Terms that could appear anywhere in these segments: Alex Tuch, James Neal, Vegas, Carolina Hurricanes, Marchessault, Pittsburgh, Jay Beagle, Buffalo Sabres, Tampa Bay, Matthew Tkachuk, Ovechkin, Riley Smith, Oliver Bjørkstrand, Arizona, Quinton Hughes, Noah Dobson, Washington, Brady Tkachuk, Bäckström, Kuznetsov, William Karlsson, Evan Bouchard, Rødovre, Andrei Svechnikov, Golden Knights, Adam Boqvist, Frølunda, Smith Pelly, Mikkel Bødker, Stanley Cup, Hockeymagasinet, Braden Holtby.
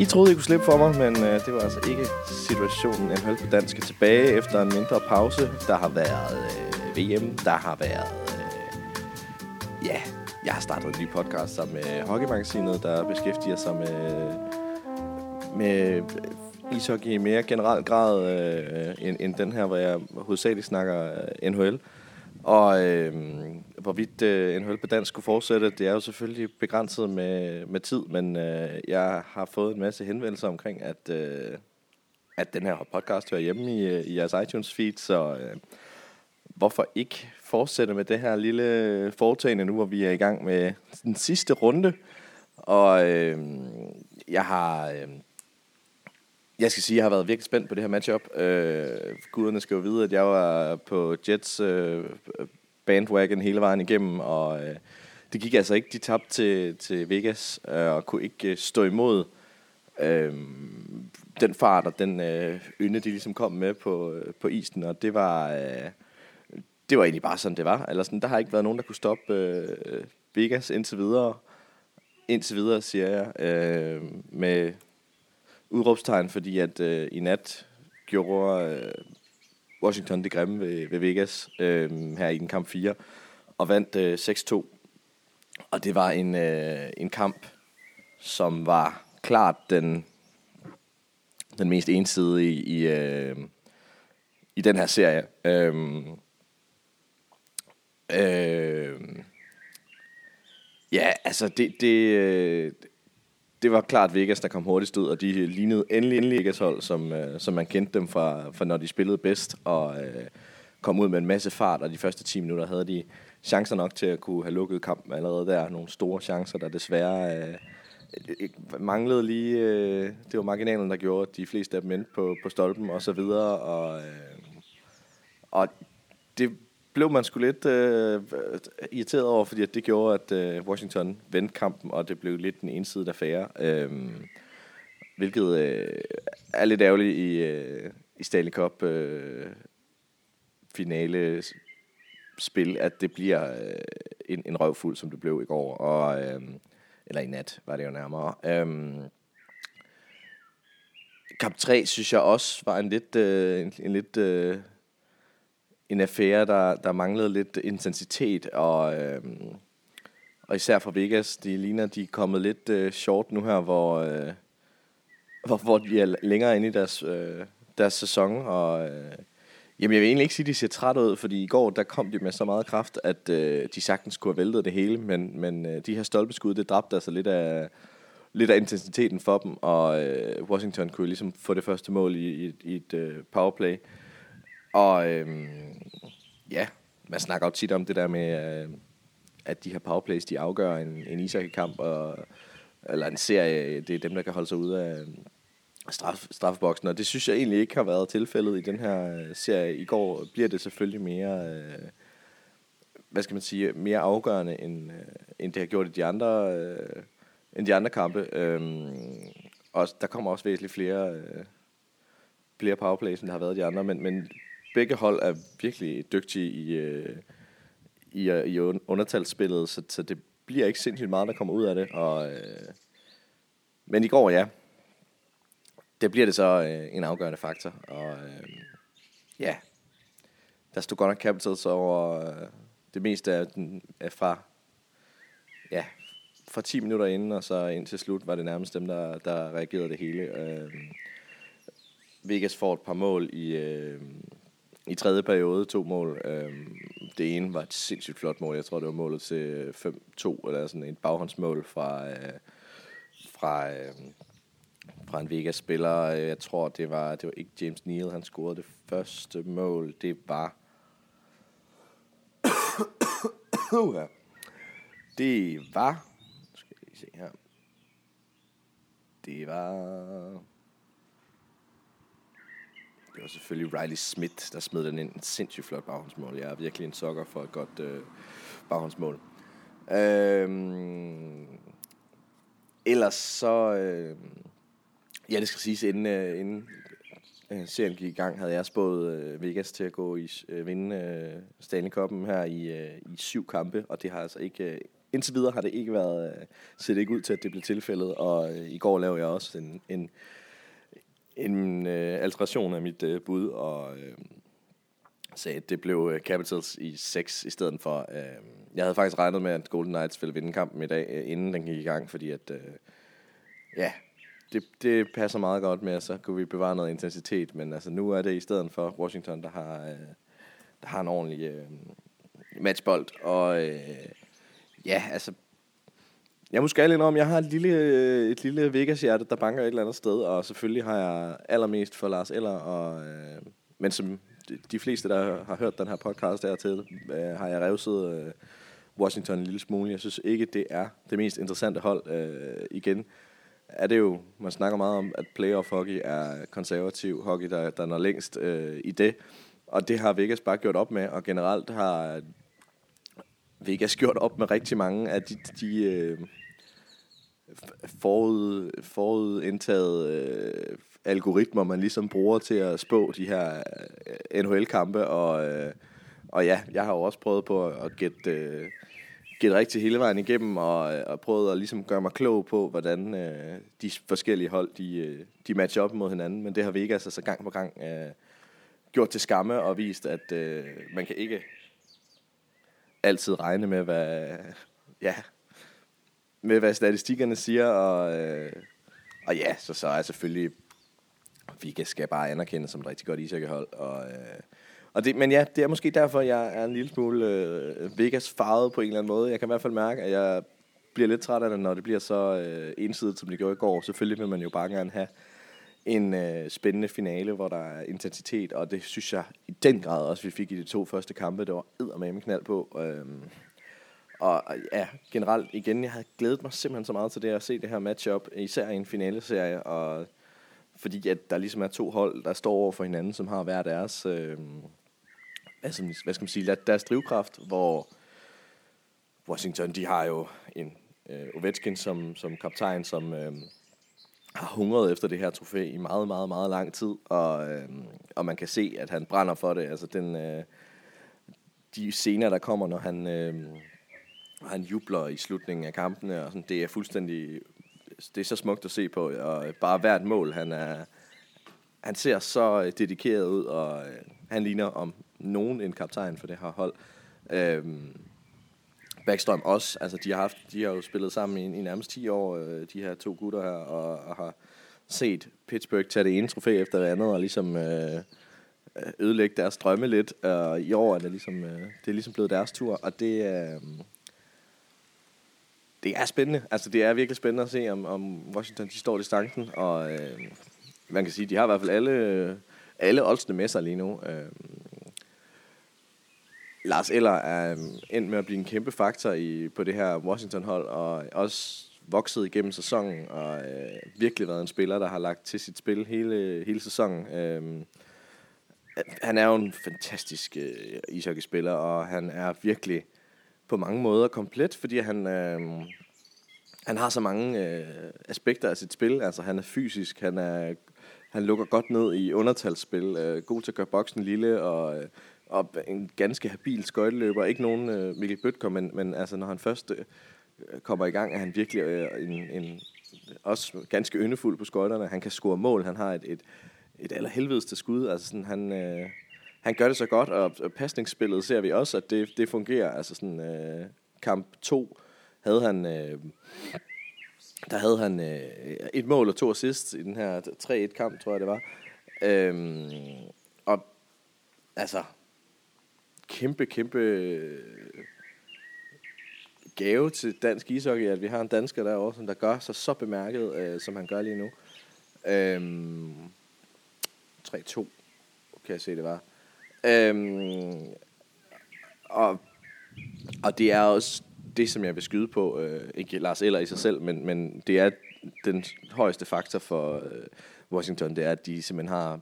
I troede, I kunne slippe for mig, men det var altså ikke situationen. NHL på dansk er tilbage efter en mindre pause. Der har været VM, der har været... jeg har startet en ny podcast sammen med Hockeymagasinet, der beskæftiger sig med ishockey i mere generelt grad end den her, hvor jeg hovedsageligt snakker NHL. Og hvorvidt NHL på dansk skulle fortsætte, det er jo selvfølgelig begrænset med tid, men jeg har fået en masse henvendelser omkring, at den her podcast hører hjemme i jeres iTunes-feed, så hvorfor ikke fortsætte med det her lille foretagende nu, hvor vi er i gang med den sidste runde. Og jeg skal sige, at jeg har været virkelig spændt på det her matchup. Guderne skal jo vide, at jeg var på Jets bandwagon hele vejen igennem, og det gik altså ikke. De tabte til Vegas og kunne ikke stå imod den fart og den ynde, de ligesom kom med på isen, og det var egentlig bare sådan, det var. Eller sådan, der har ikke været nogen, der kunne stoppe Vegas indtil videre. Indtil videre, siger jeg, med udråbstegn, fordi at i nat gjorde Washington det grimme ved Vegas her i den kamp 4 og vandt 6-2. Og det var en kamp, som var klart den mest ensidige i den her serie. Det var klart Vegas, der kom hurtigst ud, og de lignede endelig Vegas hold, som man kendte dem fra når de spillede bedst, og kom ud med en masse fart, og de første 10 minutter havde de chancer nok til at kunne have lukket kampen allerede der. Nogle store chancer, der desværre manglede lige. Det var marginalen, der gjorde, at de fleste af dem endte på stolpen og så videre, og det blev man sgu lidt irriteret over, fordi at det gjorde, at Washington vendte kampen, og det blev lidt en ensidig affære, hvilket er lidt ærgerligt i Stanley Cup finalespil, at det bliver en røvfuld, som det blev i går, eller i nat, var det jo nærmere. Kamp 3, synes jeg også, var en affære, der manglede lidt intensitet, og især fra Vegas, de ligner, de er kommet lidt short nu her, hvor de er længere inde i deres sæson, og jeg vil egentlig ikke sige, at de ser træt ud, fordi i går, der kom de med så meget kraft, at de sagtens kunne have væltet det hele, men de her stolpeskud, det dræbte altså lidt af intensiteten for dem, og Washington kunne ligesom få det første mål i et powerplay. Og man snakker jo tit om det der med, at de her powerplays, de afgør en ishockeykamp, eller en serie, det er dem, der kan holde sig ude af strafboksen. Og det synes jeg egentlig ikke har været tilfældet i den her serie. I går bliver det selvfølgelig mere, mere afgørende, end det har gjort i de andre kampe. Og der kommer også væsentligt flere powerplays, end der har været de andre, men begge hold er virkelig dygtige i undertalsspillet, så det bliver ikke sindssygt meget, der kommer ud af det. Men i går, det bliver det så en afgørende faktor. Der stod godt nok Capitals over det meste af den, fra 10 minutter inden, og så indtil slut var det nærmest dem, der reagerede det hele. Vegas får et par mål i tredje periode, 2 mål. Det ene var et sindssygt flot mål. Jeg tror, det var målet til 5-2, eller sådan et baghåndsmål fra en Vegas-spiller. Jeg tror, det var ikke James Neal, han scorede det første mål. Det var... Det var selvfølgelig Riley Smith, der smed den ind. En sindssygt flot baghåndsmål. Jeg er virkelig en sokker for et godt baghåndsmål. Ellers så... det skal siges, inden serien gik i gang, havde jeg spået Vegas til at vinde Stanley Cup'en her i 7 kampe. Og det har altså ikke indtil videre har det ikke været, set ikke ud til, at det blev tilfældet, og i går lavede jeg også en alteration af mit bud, og sagde, at det blev Capitals i 6 i stedet for. Jeg havde faktisk regnet med, at Golden Knights ville vinde kampen i dag, inden den gik i gang, fordi at, ja, det passer meget godt med, at så kunne vi bevare noget intensitet, men altså nu er det i stedet for Washington, der har en ordentlig matchbold, og ja, altså, jeg må skælde om, jeg har et lille Vegas-hjerte, der banker et eller andet sted, og selvfølgelig har jeg allermest for Lars Eller, og, men som de fleste, der har hørt den her podcast dertil, har jeg revset Washington en lille smule. Jeg synes ikke, det er det mest interessante hold igen. Er det jo, man snakker meget om, at playoff hockey er konservativ hockey, der når længst i det. Og det har Vegas bare gjort op med, og generelt har Vegas gjort op med rigtig mange af de forudindtagede algoritmer, man ligesom bruger til at spå de her NHL-kampe. Og ja, jeg har jo også prøvet på at gætte rigtigt hele vejen igennem, og prøvet at ligesom gøre mig klog på, hvordan de forskellige hold, de matcher op mod hinanden. Men det har Vegas altså gang på gang gjort til skamme og vist, at man kan ikke altid regne med, hvad statistikkerne siger, og ja, så er selvfølgelig Vegas skal bare anerkendes som et rigtig godt ishockeyhold, og det, men ja, det er måske derfor, jeg er en lille smule Vegas farvet på en eller anden måde. Jeg kan i hvert fald mærke, at jeg bliver lidt træt af det, når det bliver så ensidigt, som det gjorde i går. Selvfølgelig vil man jo bare gerne have en spændende finale, hvor der er intensitet, og det synes jeg i den grad også, vi fik i de 2 første kampe. Det var eddermame knald på. Og ja, generelt igen, jeg havde glædet mig simpelthen så meget til det at se det her matchup, især i en finaleserie, og fordi at der ligesom er 2 hold, der står over for hinanden, som har hver deres, hvad skal man sige, deres drivkraft, hvor Washington, de har jo en Ovechkin som kaptajn, som har hungret efter det her trofæ i meget, meget, meget lang tid, og man kan se, at han brænder for det. Altså de scener, der kommer, når han jubler i slutningen af kampene, og sådan, det er fuldstændig, det er så smukt at se på, og bare hvert mål, han ser så dedikeret ud, og han ligner om nogen en kaptajn for det her hold. Bäckström også, altså de har jo spillet sammen i nærmest 10 år, de her 2 gutter her, og har set Pittsburgh tage det ene trofæ efter det andet, og ligesom ødelægge deres drømme lidt, og i år er det ligesom, blevet deres tur, og det er spændende. Altså, det er virkelig spændende at se, om Washington, de står i distancen, og man kan sige, de har i hvert fald alle oldsene med sig lige nu. Lars Eller er endt med at blive en kæmpe faktor på det her Washington-hold, og også vokset igennem sæsonen, og virkelig været en spiller, der har lagt til sit spil hele sæsonen. Han er jo en fantastisk ishockeyspiller, og han er virkelig på mange måder komplet, fordi han har så mange aspekter af sit spil. Altså, han er fysisk, han lukker godt ned i undertalsspil, god til at gøre boksen lille, og en ganske habil skøjteløber. Ikke nogen Mikkel Bødker, men altså, når han først kommer i gang, er han virkelig også ganske yndefuld på skøjterne. Han kan score mål, han har et allerhelvedeste skud. Altså, sådan, han gør det så godt, og pasningsspillet ser vi også, at det fungerer. Altså, sådan, kamp 2 havde han, et mål og 2 assist i den her 3-1-kamp, tror jeg det var. Og altså, kæmpe gave til dansk ishockey, at vi har en dansker derovre, som der gør sig så bemærket, som han gør lige nu. 3-2, kan jeg se, det var. Og det er også det, som jeg vil skyde på, ikke Lars Eller i sig selv, men det er den højeste faktor for Washington, det er, at de simpelthen har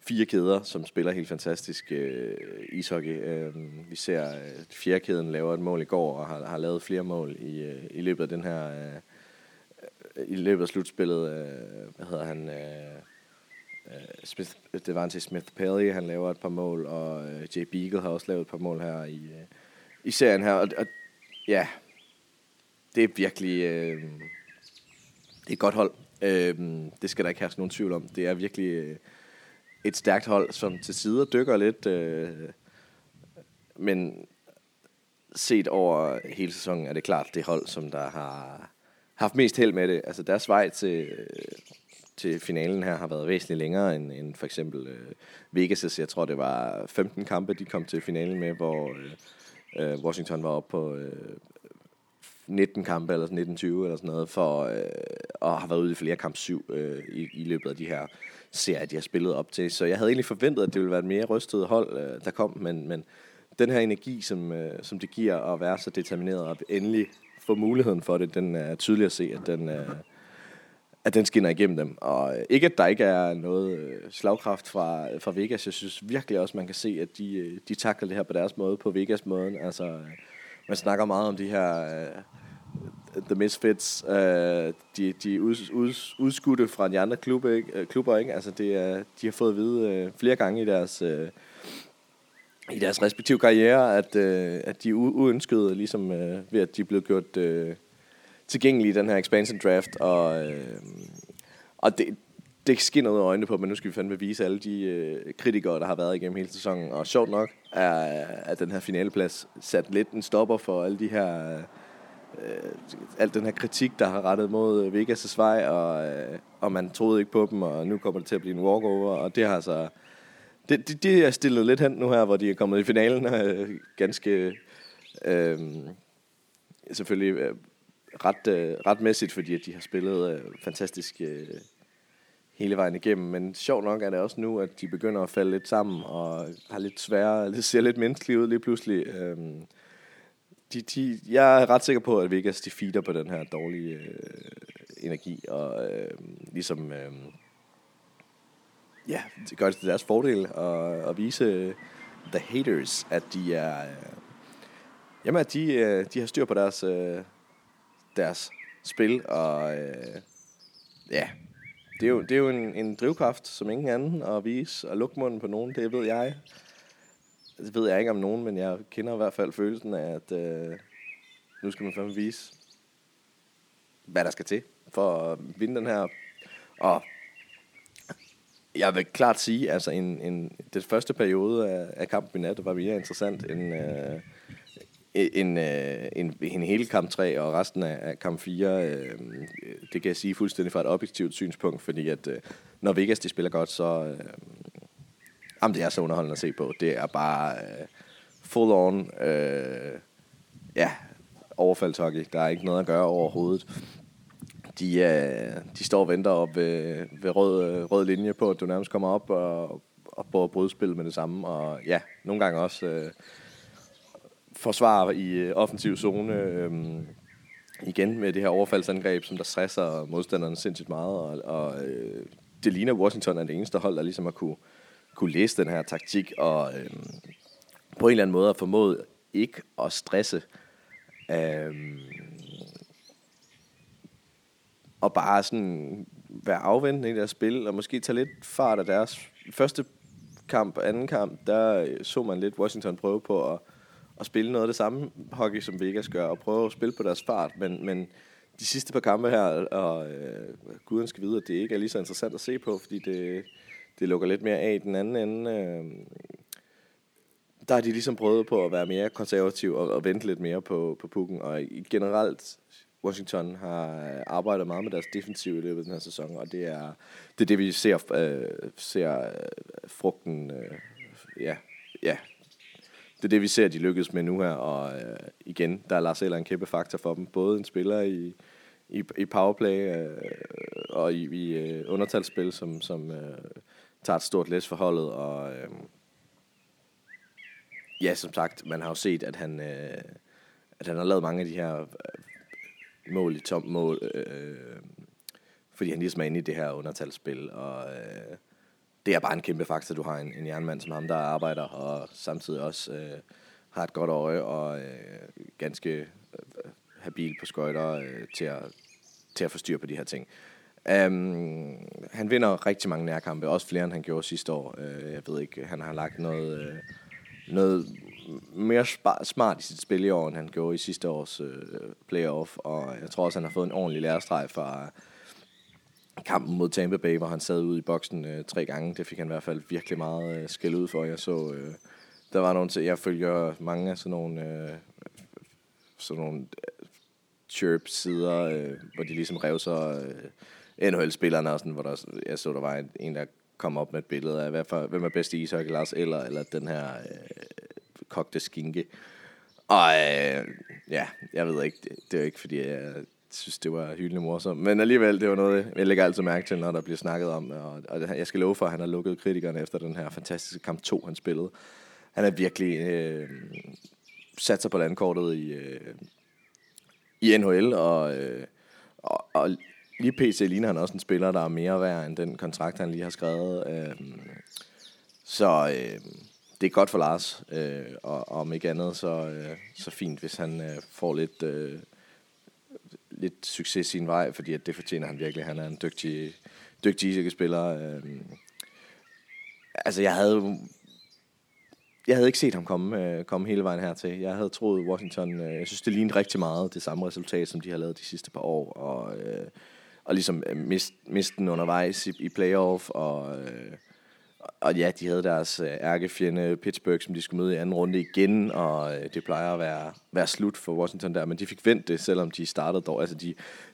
4 kæder, som spiller helt fantastisk ishockey. Vi ser, at fjerkæden laver et mål i går, og har lavet flere mål i løbet af den her, i løbet af slutspillet, hvad hedder han, det var til Smith Pelly, han laver et par mål, og Jay Beagle har også lavet et par mål her i serien her, og ja, det er virkelig det er et godt hold. Det skal der ikke have nogen tvivl om. Det er virkelig et stærkt hold, som til sider dykker lidt, men set over hele sæsonen er det klart det hold, som der har haft mest held med det. Altså deres vej til finalen her har været væsentligt længere end for eksempel Vegas. Jeg tror, det var 15 kampe, de kom til finalen med, hvor Washington var oppe på 19 kampe, eller 19-20 eller sådan noget, for og har været ude i flere kamp 7 i løbet af de her serier, de har spillet op til. Så jeg havde egentlig forventet, at det ville være et mere rystet hold, der kom, men den her energi, som det giver at være så determineret og endelig få muligheden for det, den er tydelig at se, at den skinner igennem dem. Og ikke, at der ikke er noget slagkraft fra Vegas. Jeg synes virkelig også, man kan se, at de takler det her på deres måde, på Vegas-måden. Altså, man snakker meget om de her the misfits, de udskudte fra de andre klubber, ikke? Altså, de har fået at vide flere gange i deres respektive karriere, at de er uønskede, ligesom ved, at de er blevet gjort tilgængelige i den her expansion draft, og det skinner ud af øjnene på, men nu skal vi fandme vise alle de kritikere, der har været igennem hele sæsonen, og sjovt nok er den her finaleplads sat lidt en stopper for alle de her, al den her kritik, der har rettet mod Vegas' vej, og man troede ikke på dem, og nu kommer det til at blive en walkover, og det har så de er stillet lidt hen nu her, hvor de er kommet i finalen, ganske selvfølgelig retmæssigt, fordi at de har spillet fantastisk hele vejen igennem. Men sjovt nok er det også nu, at de begynder at falde lidt sammen og har lidt sværere, det ser lidt menneskeligt ud lige pludselig. Jeg er ret sikker på, at Vegas de feeder på den her dårlige energi og ligesom ja, det gør det til deres fordel at vise the haters, at de er jamen at de har styr på deres spil, og ja, det er jo en drivkraft som ingen anden at vise og lukke munden på nogen, det ved jeg. Det ved jeg ikke om nogen, men jeg kender i hvert fald følelsen af, at nu skal man fandme vise, hvad der skal til for at vinde den her. Og jeg vil klart sige, altså den første periode af kampen i nat var mere interessant end en hele kamp 3 og resten af kamp 4, det kan jeg sige fuldstændig fra et objektivt synspunkt, fordi at når Vegas de spiller godt, så jamen, det er så underholdende at se på. Det er bare full on, ja, overfaldshockey. Der er ikke noget at gøre overhovedet. De står og venter op ved rød linje på, at du nærmest kommer op og prøver at brudspil med det samme. Og ja, nogle gange også forsvar i offensiv zone igen med det her overfaldsangreb, som der stresser modstanderne sindssygt meget. Og det ligner Washington er det eneste hold, der ligesom har kunne læse den her taktik og på en eller anden måde at formået ikke at stresse og bare sådan være afventende i deres spil og måske tage lidt fart af deres første kamp, anden kamp. Der så man lidt Washington prøve på at spille noget af det samme hockey, som Vegas gør, og prøve at spille på deres fart, men de sidste par kampe her, og guden skal vide, at det ikke er lige så interessant at se på, fordi det lukker lidt mere af i den anden ende. Der har de ligesom prøvet på at være mere konservativ og vente lidt mere på pucken. Og generelt, Washington har arbejdet meget med deres defensiv i løbet af den her sæson, og det er det, vi ser frugten. Ja. Det er det, vi ser, de lykkes med nu her. Og igen, der er Lars Eller en kæmpe faktor for dem. Både en spiller i powerplay og i undertalsspil, som tager et stort læs for holdet, og ja, som sagt, man har jo set, at han har lavet mange af de her mål i tom mål, fordi han ligesom er inde i det her undertalsspil, og det er bare en kæmpe faktor, du har en jernmand som ham, der arbejder, og samtidig også har et godt øje, og ganske habil på skøjter til at få styr på de her ting. Han vinder rigtig mange nærkampe, også flere end han gjorde sidste år. Jeg ved ikke, han har lagt noget mere smart i sit spil i år, end han gjorde i sidste års playoff, og jeg tror også, han har fået en ordentlig lærestreg fra kampen mod Tampa Bay, hvor han sad ude i boksen 3 gange. Det fik han i hvert fald virkelig meget skæld ud for. Jeg så, der var nogle til, jeg følger mange af sådan nogle chirp-sider, hvor de ligesom rev så NHL-spillerne og sådan, hvor der, jeg så, der var en, der kom op med et billede af, hvem er bedst i ishockey, Lars Eller, eller den her kogte skinke. Og ja, jeg ved ikke, det er ikke, fordi jeg synes, det var hyldende morsomt, men alligevel, det var noget, jeg lægger altid mærke til, når der bliver snakket om, og jeg skal love for, at han har lukket kritikerne efter den her fantastiske kamp 2, han spillede. Han har virkelig sat sig på landkortet i NHL, og lige PC ligner han også en spiller, der er mere værd end den kontrakt, han lige har skrevet. Så det er godt for Lars, og om ikke andet, så fint, hvis han får lidt succes sin vej, fordi at det fortjener han virkelig. Han er en dygtig spiller. Altså, jeg havde ikke set ham komme hele vejen hertil. Jeg havde troet Washington, jeg synes, det lignede rigtig meget det samme resultat, som de har lavet de sidste par år, og ligesom miste den undervejs i playoff, og ja, de havde deres ærkefjende Pittsburgh, som de skulle møde i anden runde igen, og det plejer at være slut for Washington der, men de fik vendt det, selvom de startede dog. Altså,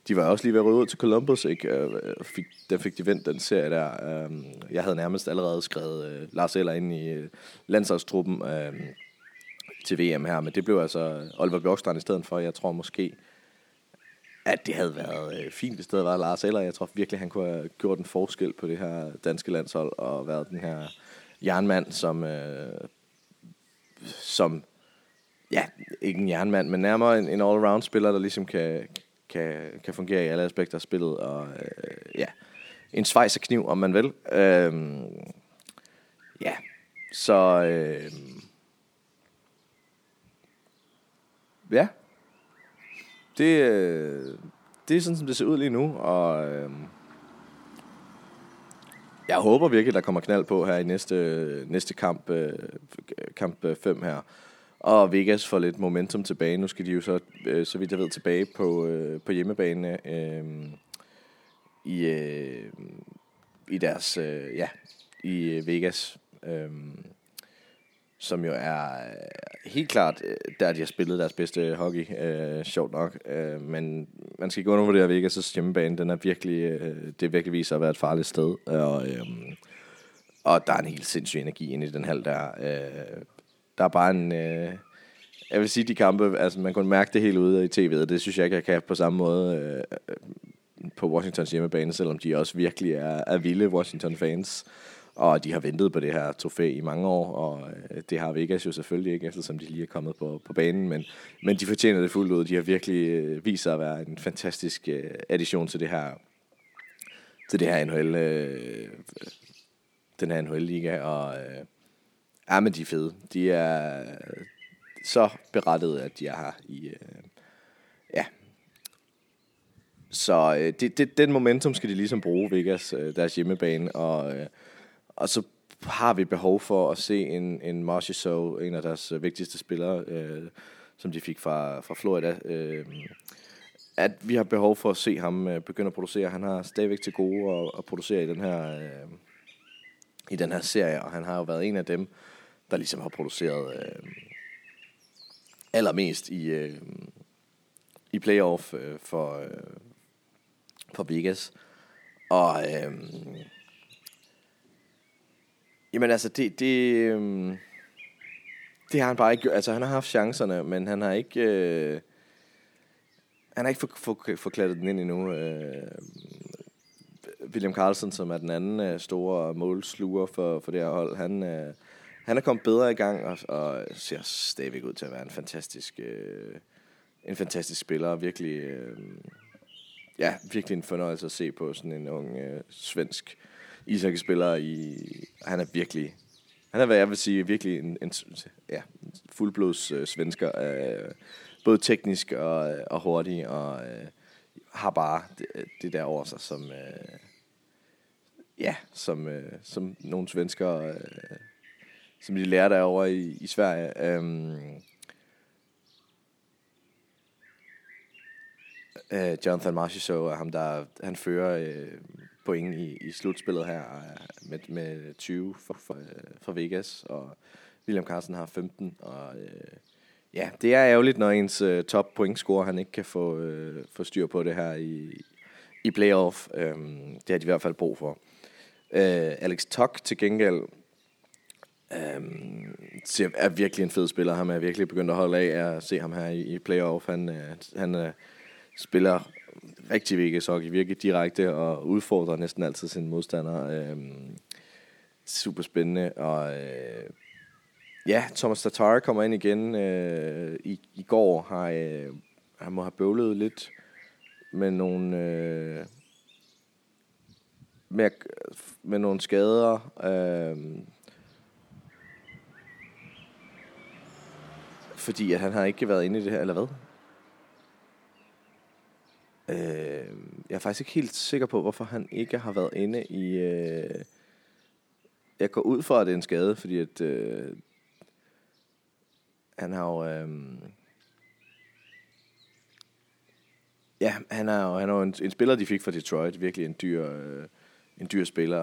de var også lige ved at ryge ud til Columbus, ikke? Der fik de vendt den serie der. Jeg havde nærmest allerede skrevet Lars Eller ind i landsholdstruppen til VM her, men det blev altså Oliver Bjørkstrand i stedet for. Jeg tror måske, at det havde været fint, hvis det var Lars Eller. Jeg tror virkelig, han kunne have gjort en forskel på det her danske landshold, og været den her jernmand, som ja, ikke en jernmand, men nærmere en all-around-spiller, der ligesom kan fungere i alle aspekter af spillet, og ja, en svejserkniv, om man vil. Ja, så ja. Det er sådan, som det ser ud lige nu, og jeg håber virkelig, der kommer knald på her i næste kamp, kamp 5 her. Og Vegas får lidt momentum tilbage. Nu skal de jo så vidt jeg ved, tilbage på hjemmebane i deres, ja, i Vegas, som jo er helt klart, der de har spillet deres bedste hockey, sjovt nok. Men man skal ikke undervurdere Vegas' hjemmebane. Den er virkelig, det virkelig viser at være et farligt sted. Og der er en helt sindssyg energi inde i den hal der. Der er bare en... jeg vil sige, de kampe, altså man kunne mærke det hele ude i tv'et, og det synes jeg ikke, jeg kan på samme måde på Washingtons hjemmebane, selvom de også virkelig er vilde Washington-fans. Og de har ventet på det her trofæ i mange år, og det har Vegas jo selvfølgelig ikke, eftersom de lige er kommet på banen, men de fortjener det fuldt ud. De har virkelig vist sig at være en fantastisk addition til det her NHL, den her NHL-liga, og ja, men de er fede. De er så berettet, at de er her i... ja. Så den momentum skal de ligesom bruge, Vegas, deres hjemmebane, og så har vi behov for at se en Marchessault, en af deres vigtigste spillere, som de fik fra Florida. At vi har behov for at se ham begynde at producere. Han har stadigvæk til gode at producere i den her serie, og han har jo været en af dem, der ligesom har produceret allermest i playoff for Vegas. Og... jamen altså, det har han bare ikke gjort. Altså, han har haft chancerne, men han har ikke, han har ikke klatret den ind endnu. William Karlsson, som er den anden store målsluger for det her hold, han er kommet bedre i gang, og ser stadigvæk ud til at være en fantastisk spiller, og virkelig, ja, virkelig en fornøjelse at se på sådan en ung svensk ishockeyspiller han er, hvad jeg vil sige, virkelig en fuldblods svensker, både teknisk og hurtig, og har bare det der over sig, som nogle svensker som de lærer derovre i Sverige. Jonathan Marchessault er ham, der han fører point i slutspillet her med 20 for Vegas, og William Karlsson har 15, og ja, det er ærgerligt, når ens top pointscorer han ikke kan få styr på det her i playoff. Det har de i hvert fald brug for. Alex Tuch til gengæld er virkelig en fed spiller. Han er virkelig begyndt at holde af at se ham her i playoff. Han spiller rigtig Vegas-hockey, virkelig direkte og udfordrer næsten altid sine modstandere. Super spændende. Og ja, Tomáš Tatar kommer ind igen i går. Han må have bøvlet lidt med nogle skader. Fordi at han har ikke været inde i det her, eller hvad? Jeg er faktisk ikke helt sikker på, hvorfor han ikke har været inde i... Jeg går ud fra, at det er en skade, fordi at... Han har jo... Ja, han er jo en spiller, de fik fra Detroit. Virkelig en dyr spiller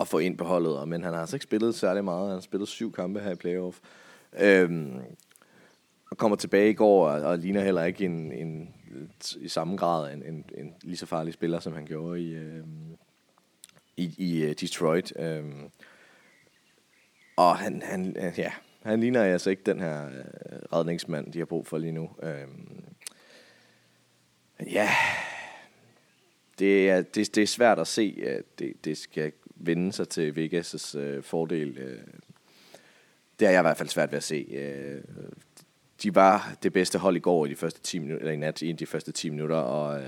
at få ind på holdet. Men han har altså ikke spillet særlig meget. Han har spillet 7 kampe her i playoff. Og kommer tilbage i går og ligner heller ikke i samme grad en lige så farlig spiller, som han gjorde i Detroit. Og han ligner altså ikke den her redningsmand, de har brug for lige nu. Ja, det er svært at se, at det skal vende sig til Vegas' fordel. Det er jeg i hvert fald svært ved at se. De var det bedste hold i går i de første 10 minutter, eller i nat i de første 10 minutter, og...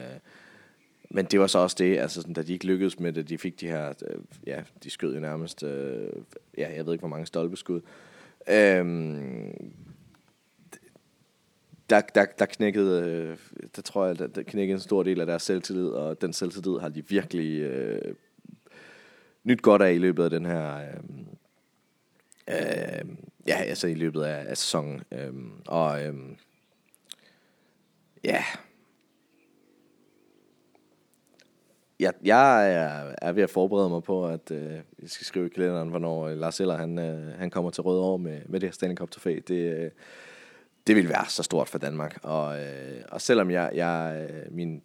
Men det var så også det, altså sådan, da de ikke lykkedes med det, de fik de her, ja, de skød jo nærmest, ja, jeg ved ikke, hvor mange stolpeskud. Der knækkede en stor del af deres selvtillid, og den selvtillid har de virkelig nyt godt af i løbet af den her, ja, altså i løbet af sæsonen. Og ja... Jeg er ved at forberede mig på, at jeg skal skrive i kalenderen, hvornår Lars Eller han kommer til Rødovre med det her Stanley Cup trofæ. Det vil være så stort for Danmark. Og selvom min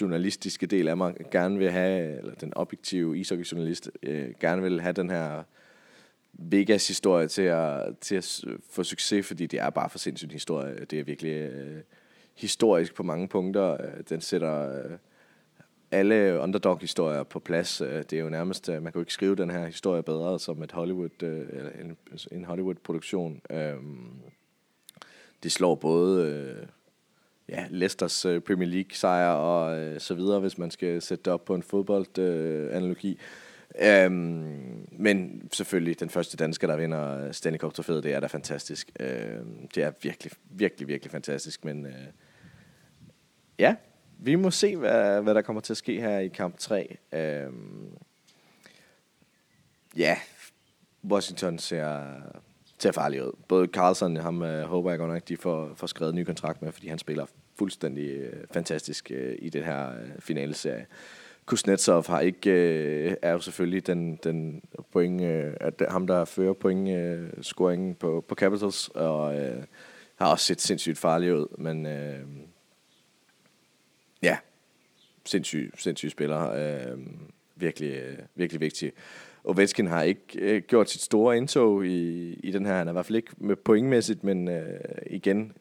journalistiske del af mig gerne vil have, eller den objektive ishockeyjournalist gerne vil have den her Vegas-historie til at få succes, fordi det er bare for sindssygt en historie. Det er virkelig historisk på mange punkter. Den sætter... alle underdog-historier på plads. Det er jo nærmest, man kan jo ikke skrive den her historie bedre som et Hollywood, eller en Hollywood-produktion. Det slår både ja, Leicesters Premier League-sejr og så videre, hvis man skal sætte det op på en fodboldanalogi. Men selvfølgelig, den første dansker, der vinder Stanley Cup-trofæet, det er da fantastisk. Det er virkelig, virkelig, virkelig fantastisk, men ja... Vi må se, hvad der kommer til at ske her i kamp 3. Ja, Washington ser farlig ud. Både Karlsson og ham håber jeg godt nok, de får skrevet en ny kontrakt med, fordi han spiller fuldstændig fantastisk i den her finaleserie. Kuznetsov har ikke, er jo selvfølgelig den point, at ham, der fører point-scoringen på Capitals, og har også set sindssygt farlig ud, men... Ja, sindssyge spillere. Virkelig vigtige. Ovechkin har ikke gjort sit store indtog i den her. Han er i hvert fald ikke med pointmæssigt, men igen,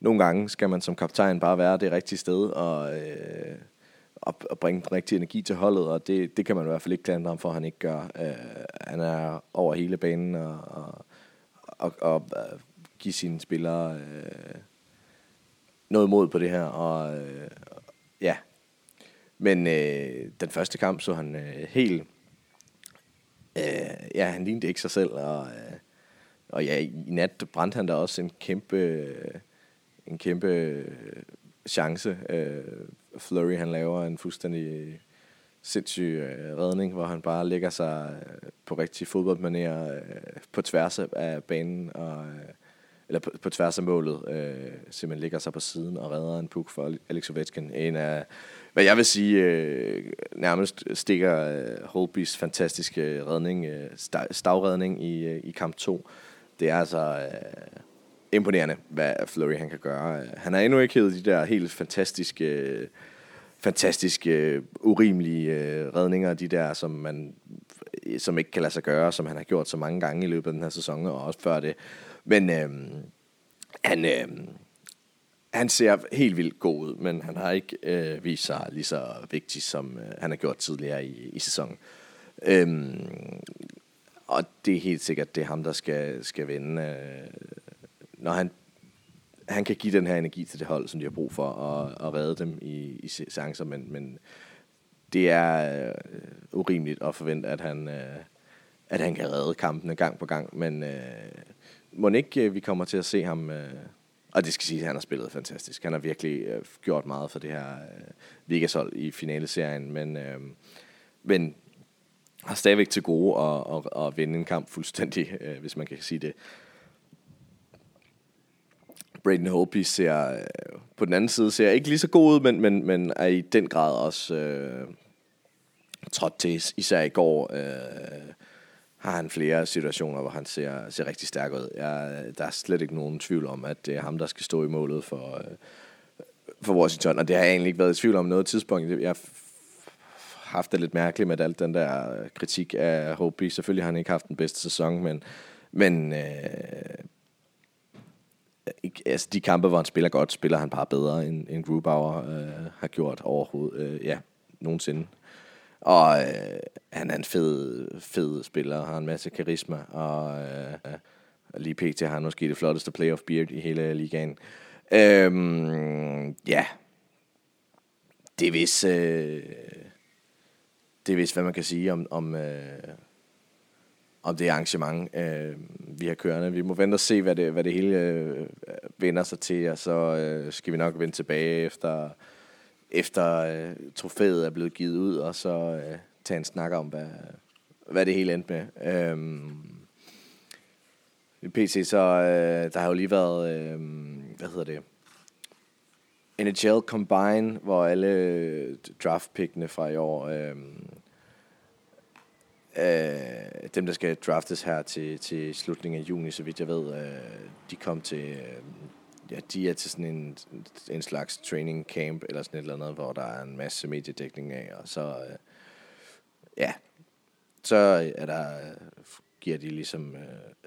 nogle gange skal man som kaptajn bare være det rigtige sted og bringe den rigtige energi til holdet, og det kan man i hvert fald ikke klandre ham for, at han ikke gør. Han er over hele banen og give sine spillere noget mod på det her, og... Ja, men den første kamp så han helt, ja, han lignede ikke sig selv, og ja, i nat brændte han der også en kæmpe chance. Fleury han laver en fuldstændig sindssyg redning, hvor han bare lægger sig på rigtig fodboldmanér på tværs af banen, og, eller på tværs af målet, simpelthen lægger sig på siden og redder en puck for Alex Ovechkin. En af, hvad jeg vil sige, nærmest stikker Holtbys fantastiske redning, stavredning i kamp 2. Det er altså imponerende, hvad Fleury han kan gøre. Han har endnu ikke hævet de der helt fantastiske urimelige redninger, de der, som ikke kan lade sig gøre, som han har gjort så mange gange i løbet af den her sæson, og også før det. Men han ser helt vildt god ud, men han har ikke vist sig lige så vigtig, som han har gjort tidligere i sæsonen. Og det er helt sikkert, det er ham, der skal vinde. Når han kan give den her energi til det hold, som de har brug for, og redde dem i chancer, men det er urimeligt at forvente, at han kan redde kampene gang på gang. Men mon ikke vi kommer til at se ham... Og det skal sige, at han har spillet fantastisk. Han har virkelig gjort meget for det her Vegas-hold i finaleserien, men har stadigvæk til gode at vinde en kamp fuldstændig, hvis man kan sige det. Braden Holtby ser på den anden side ser ikke lige så god ud, men er i den grad også trådt til. Især i går har han flere situationer, hvor han ser rigtig stærk ud. Der er slet ikke nogen tvivl om, at det er ham, der skal stå i målet for Washington. Og det har jeg egentlig ikke været i tvivl om noget tidspunkt. Jeg har haft det lidt mærkeligt med alt den der kritik af Holtby. Selvfølgelig har han ikke haft den bedste sæson, men altså de kampe, hvor han spiller godt, spiller han bare bedre, end Grubauer har gjort overhovedet. Nogensinde. Og han er en fed spiller, har en masse karisma, og lige pt. Har han måske det flotteste playoff beard i hele ligaen. Det er vist, hvad man kan sige om det arrangement, vi har kørende. Vi må vente og se, hvad det hele vender sig til, og så skal vi nok vende tilbage efter trofæet er blevet givet ud, og så tage en snak om, hvad det hele endte med. I PC, så der har jo lige været, NHL Combine, hvor alle draftpickene fra i år, dem, der skal draftes her til slutningen af juni, så vidt jeg ved, de kom til... de er til sådan en slags training camp, eller sådan et eller andet, hvor der er en masse mediedækning af, og så, så er der, giver de ligesom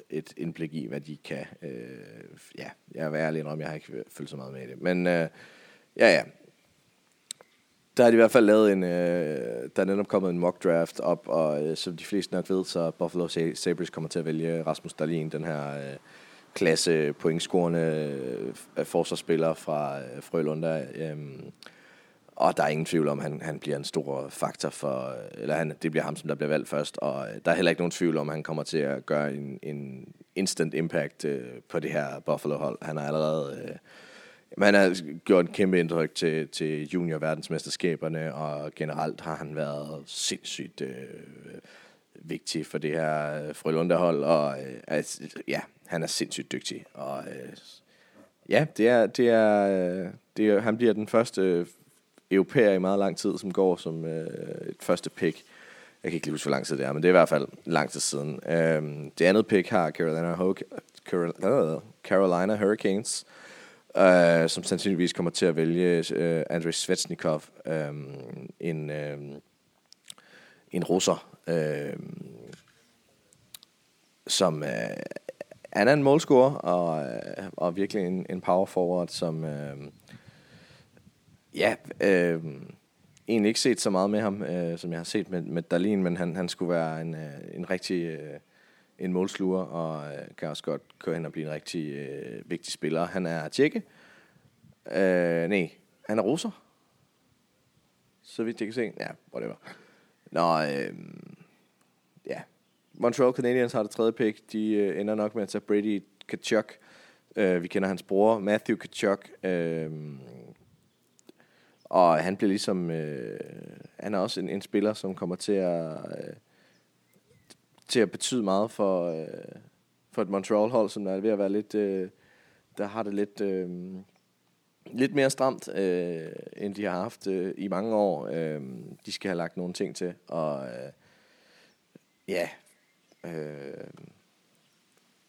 et indblik i, hvad de kan. Jeg er ærlig om, jeg har ikke følt så meget med det, men der har de i hvert fald lavet en, der er netop kommet en mock draft op, og som de fleste nok ved, så Buffalo Sabres kommer til at vælge Rasmus Dahlin, den her... klasse pointscorende forsvarsspiller fra Frølunda, og der er ingen tvivl om, at han bliver en stor faktor for, eller det bliver ham, som der bliver valgt først, og der er heller ikke nogen tvivl om, at han kommer til at gøre en instant impact på det her Buffalo-hold. Han har allerede han har gjort en kæmpe indtryk til junior-verdensmesterskaberne, og generelt har han været sindssygt vigtig for det her Frølunda-hold, og han er sindssygt dygtig, og han bliver den første europæer i meget lang tid, som går som et første pick. Jeg kan ikke lige huske, hvor lang tid det er, men det er i hvert fald lang tid siden. Det andet pick har Carolina Hurricanes, som sandsynligvis kommer til at vælge Andrei Svechnikov, en russer, som han er en målscorer, og virkelig en power forward, som egentlig ikke set så meget med ham, som jeg har set med Dahlin, men han skulle være en rigtig en målsluger, og kan også godt køre hen og blive en rigtig vigtig spiller. Han er tjekke. Han er russer. Så vidt jeg kan se. Ja, whatever. Montreal Canadiens har det tredje pick. De ender nok med at tage Brady Tkachuk. Vi kender hans bror, Matthew Tkachuk. Og han bliver ligesom, han er også en spiller, som kommer til at betyde meget for et Montreal-hold, som er ved at være lidt, der har det lidt mere stramt, end de har haft i mange år. De skal have lagt nogle ting til, og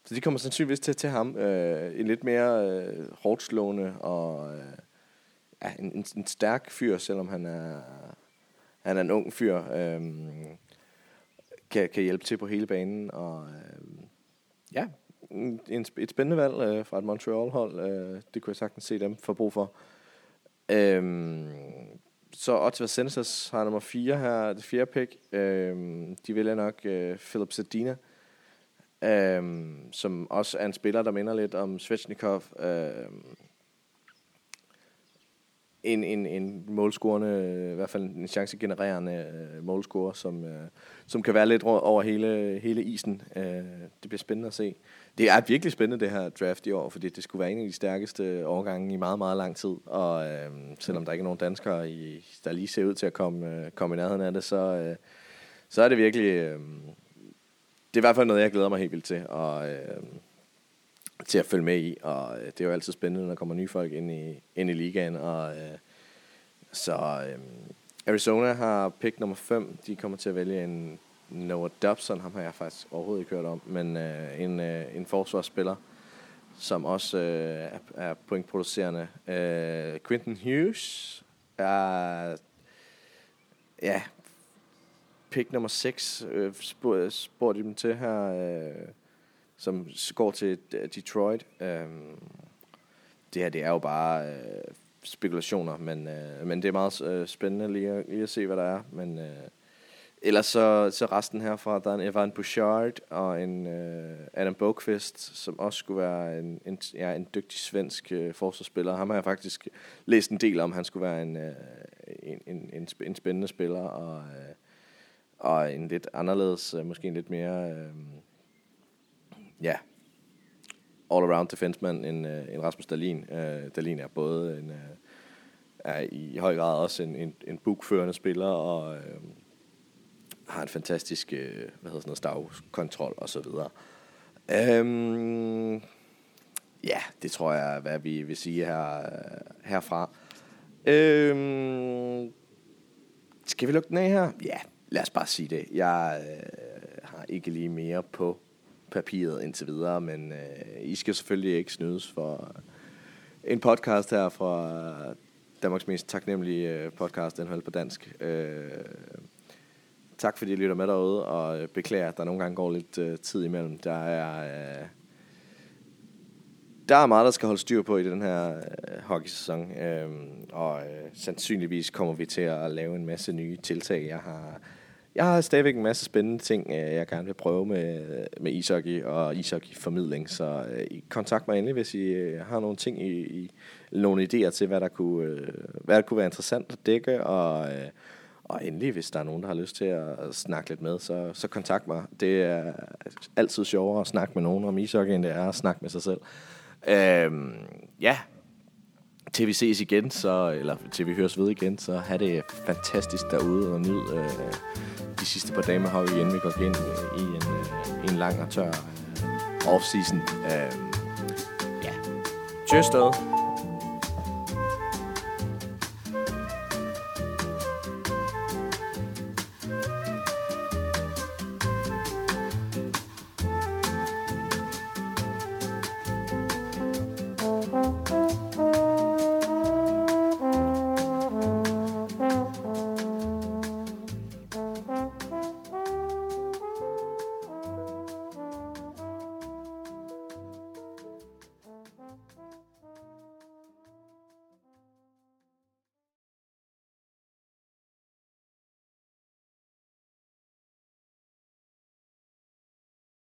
så de kommer sandsynligvis til ham, en lidt mere hårdslående og en stærk fyr, selvom han er en ung fyr, kan hjælpe til på hele banen, og et spændende valg fra et Montreal-hold. Det kunne jeg sagtens se dem få brug for. Så Ottawa Senators har nummer 4 her, det 4. pick. De vælger nok Philip Zadina, som også er en spiller, der minder lidt om Svechnikov. En målscorende, i hvert fald en chancegenererende målscorer, som kan være lidt over hele isen. Det bliver spændende at se. Det er virkelig spændende, det her draft i år, fordi det skulle være en af de stærkeste årgange i meget, meget lang tid. Og selvom der ikke er nogen danskere, der lige ser ud til at komme i nærheden af det, så er det virkelig... det er i hvert fald noget, jeg glæder mig helt vildt til, og til at følge med i, og det er jo altid spændende, når der kommer nye folk ind i ligaen, og Arizona har pick nummer 5. De kommer til at vælge en Noah Dobson, ham har jeg faktisk overhovedet ikke hørt om, men en forsvarsspiller, som også er pointproducerende. Quinton Hughes er pick nummer 6, spurgte de dem til her, som går til Detroit. Det her, det er jo bare spekulationer, men det er meget spændende lige at se, hvad der er. Men ellers så resten herfra, der er en Evan Bouchard og en Adam Boqvist, som også skulle være en dygtig svensk forsvarsspiller. Ham har jeg faktisk læst en del om. Han skulle være en spændende spiller, og en lidt anderledes, måske en lidt mere... all-around defenseman en Rasmus Dahlin. Dahlin er både er i høj grad også en bugførende spiller, og har en fantastisk stavkontrol og så videre. Det tror jeg, hvad vi vil sige herfra. Skal vi lukke den af her? Ja, lad os bare sige det. Jeg har ikke lige mere på papiret indtil videre, men I skal selvfølgelig ikke snydes for en podcast her fra Danmarks mest taknemmelige podcast, NHL på dansk. Tak fordi I lytter med derude, og beklager, at der nogle gange går lidt tid imellem. Der er meget, der skal holde styr på i den her hockeysæson, og sandsynligvis kommer vi til at lave en masse nye tiltag. Jeg har stadigvæk en masse spændende ting, jeg gerne vil prøve med ishockey og ishockey-formidling, så kontakt mig endelig, hvis I har nogle ting, nogle idéer til, hvad der kunne være interessant at dække, og endelig, hvis der er nogen, der har lyst til at snakke lidt med, så kontakt mig. Det er altid sjovere at snakke med nogen om ishockey, end det er at snakke med sig selv. Til vi ses igen, eller til vi høres ved igen, så har det fantastisk derude, og nyd de sidste par dage med hockey, inden vi går ind i en lang og tør off-season. Cheers, dog.